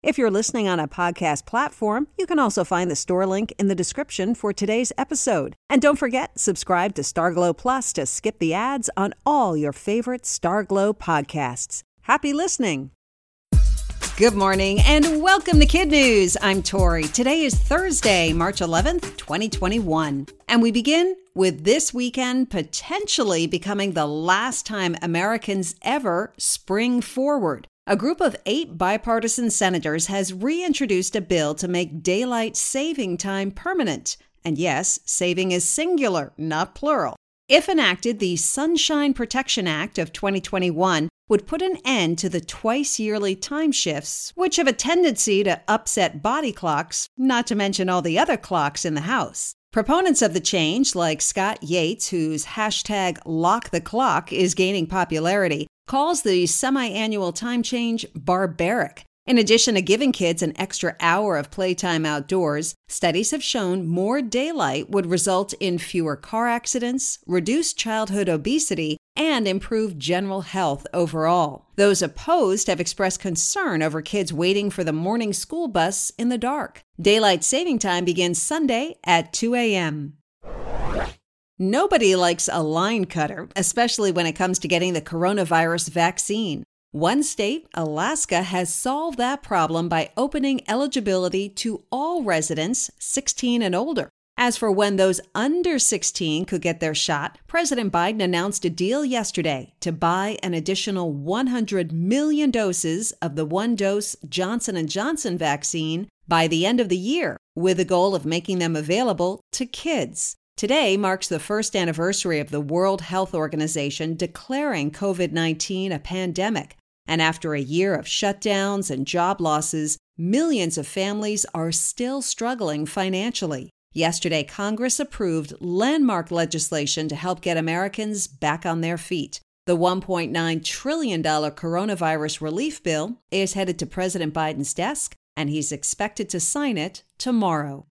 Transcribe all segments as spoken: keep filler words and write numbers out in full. If you're listening on a podcast platform, you can also find the store link in the description for today's episode. And don't forget, subscribe to Starglow Plus to skip the ads on all your favorite Starglow podcasts. Happy listening! Good morning and welcome to Kid News. I'm Tori. Today is Thursday, March eleventh, twenty twenty-one. And we begin with this weekend potentially becoming the last time Americans ever spring forward. A group of eight bipartisan senators has reintroduced a bill to make daylight saving time permanent. And yes, saving is singular, not plural. If enacted, the Sunshine Protection Act of twenty twenty-one would put an end to the twice-yearly time shifts, which have a tendency to upset body clocks, not to mention all the other clocks in the house. Proponents of the change, like Scott Yates, whose hashtag LockTheClock is gaining popularity, calls the semi-annual time change barbaric. In addition to giving kids an extra hour of playtime outdoors, studies have shown more daylight would result in fewer car accidents, reduced childhood obesity, and improved general health overall. Those opposed have expressed concern over kids waiting for the morning school bus in the dark. Daylight saving time begins Sunday at two a.m. Nobody likes a line cutter, especially when it comes to getting the coronavirus vaccine. One state, Alaska, has solved that problem by opening eligibility to all residents sixteen and older. As for when those under sixteen could get their shot, President Biden announced a deal yesterday to buy an additional one hundred million doses of the one-dose Johnson and Johnson vaccine by the end of the year, with the goal of making them available to kids. Today marks the first anniversary of the World Health Organization declaring covid nineteen a pandemic. And after a year of shutdowns and job losses, millions of families are still struggling financially. Yesterday, Congress approved landmark legislation to help get Americans back on their feet. The one point nine trillion dollars coronavirus relief bill is headed to President Biden's desk, and he's expected to sign it tomorrow.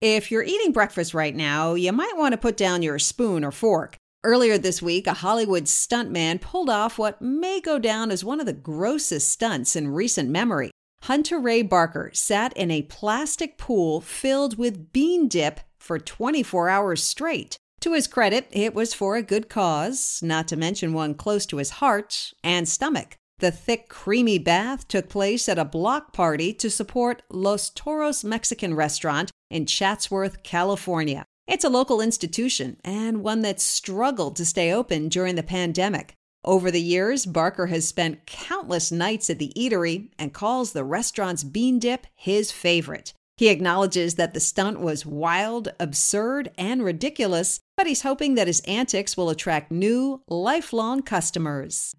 If you're eating breakfast right now, you might want to put down your spoon or fork. Earlier this week, a Hollywood stuntman pulled off what may go down as one of the grossest stunts in recent memory. Hunter Ray Barker sat in a plastic pool filled with bean dip for twenty-four hours straight. To his credit, it was for a good cause, not to mention one close to his heart and stomach. The thick, creamy bath took place at a block party to support Los Toros Mexican Restaurant in Chatsworth, California. It's a local institution and one that struggled to stay open during the pandemic. Over the years, Barker has spent countless nights at the eatery and calls the restaurant's bean dip his favorite. He acknowledges that the stunt was wild, absurd, and ridiculous, but he's hoping that his antics will attract new, lifelong customers.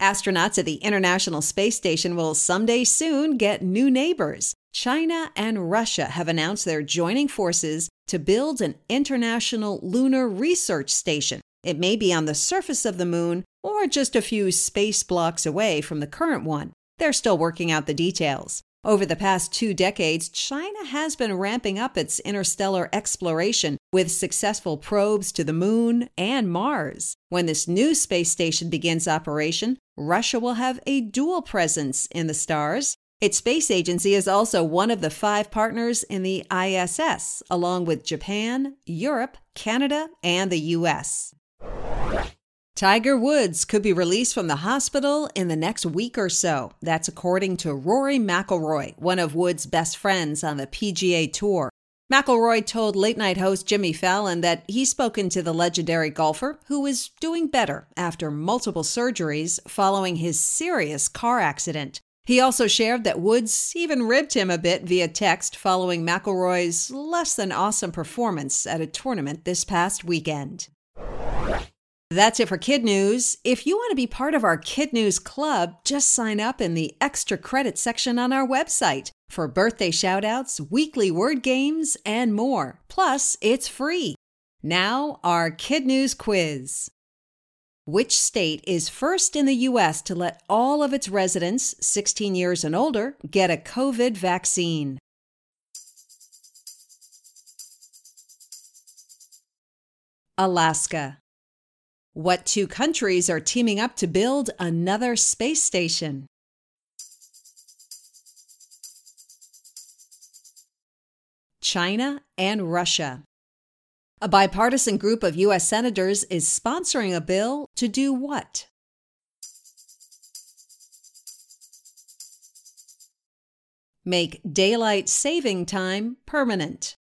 Astronauts at the International Space Station will someday soon get new neighbors. China and Russia have announced they're joining forces to build an international lunar research station. It may be on the surface of the moon or just a few space blocks away from the current one. They're still working out the details. Over the past two decades, China has been ramping up its interstellar exploration with successful probes to the moon and Mars. When this new space station begins operation, Russia will have a dual presence in the stars. Its space agency is also one of the five partners in the I S S, along with Japan, Europe, Canada, and the U S. Tiger Woods could be released from the hospital in the next week or so. That's according to Rory McIlroy, one of Woods' best friends on the P G A Tour. McIlroy told late-night host Jimmy Fallon that he's spoken to the legendary golfer, who is doing better after multiple surgeries following his serious car accident. He also shared that Woods even ribbed him a bit via text following McIlroy's less-than-awesome performance at a tournament this past weekend. That's it for Kid News. If you want to be part of our Kid News Club, just sign up in the Extra Credit section on our website for birthday shoutouts, weekly word games, and more. Plus, it's free. Now, our Kid News quiz. Which state is first in the U S to let all of its residents, sixteen years and older, get a COVID vaccine? Alaska. What two countries are teaming up to build another space station? China and Russia. A bipartisan group of U S senators is sponsoring a bill to do what? Make daylight saving time permanent.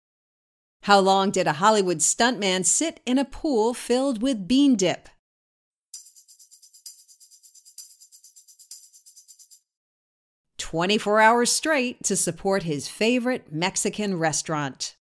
How long did a Hollywood stuntman sit in a pool filled with bean dip? twenty-four hours straight to support his favorite Mexican restaurant.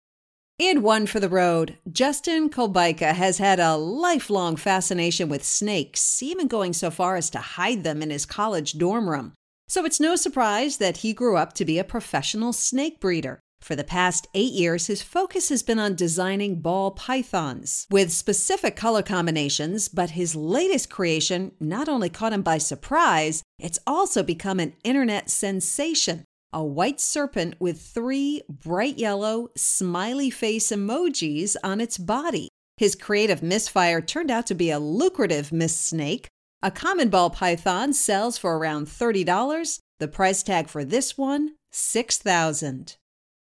In One for the Road, Justin Kolbeika has had a lifelong fascination with snakes, even going so far as to hide them in his college dorm room. So it's no surprise that he grew up to be a professional snake breeder. For the past eight years, his focus has been on designing ball pythons with specific color combinations, but his latest creation not only caught him by surprise, it's also become an internet sensation. A white serpent with three bright yellow smiley face emojis on its body. His creative misfire turned out to be a lucrative miss snake. A common ball python sells for around thirty dollars. The price tag for this one, six thousand dollars.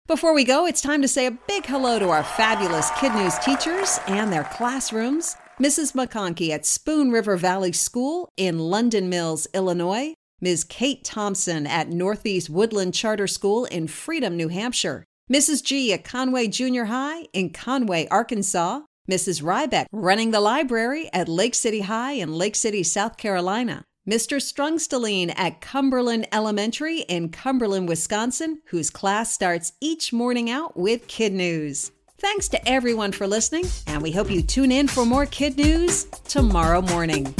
Before we go, it's time to say a big hello to our fabulous Kid News teachers and their classrooms. Missus McConkie at Spoon River Valley School in London Mills, Illinois. Miz Kate Thompson at Northeast Woodland Charter School in Freedom, New Hampshire. Missus G at Conway Junior High in Conway, Arkansas. Missus Rybeck running the library at Lake City High in Lake City, South Carolina. Mister Strungsteline at Cumberland Elementary in Cumberland, Wisconsin, whose class starts each morning out with Kid News. Thanks to everyone for listening, and we hope you tune in for more Kid News tomorrow morning.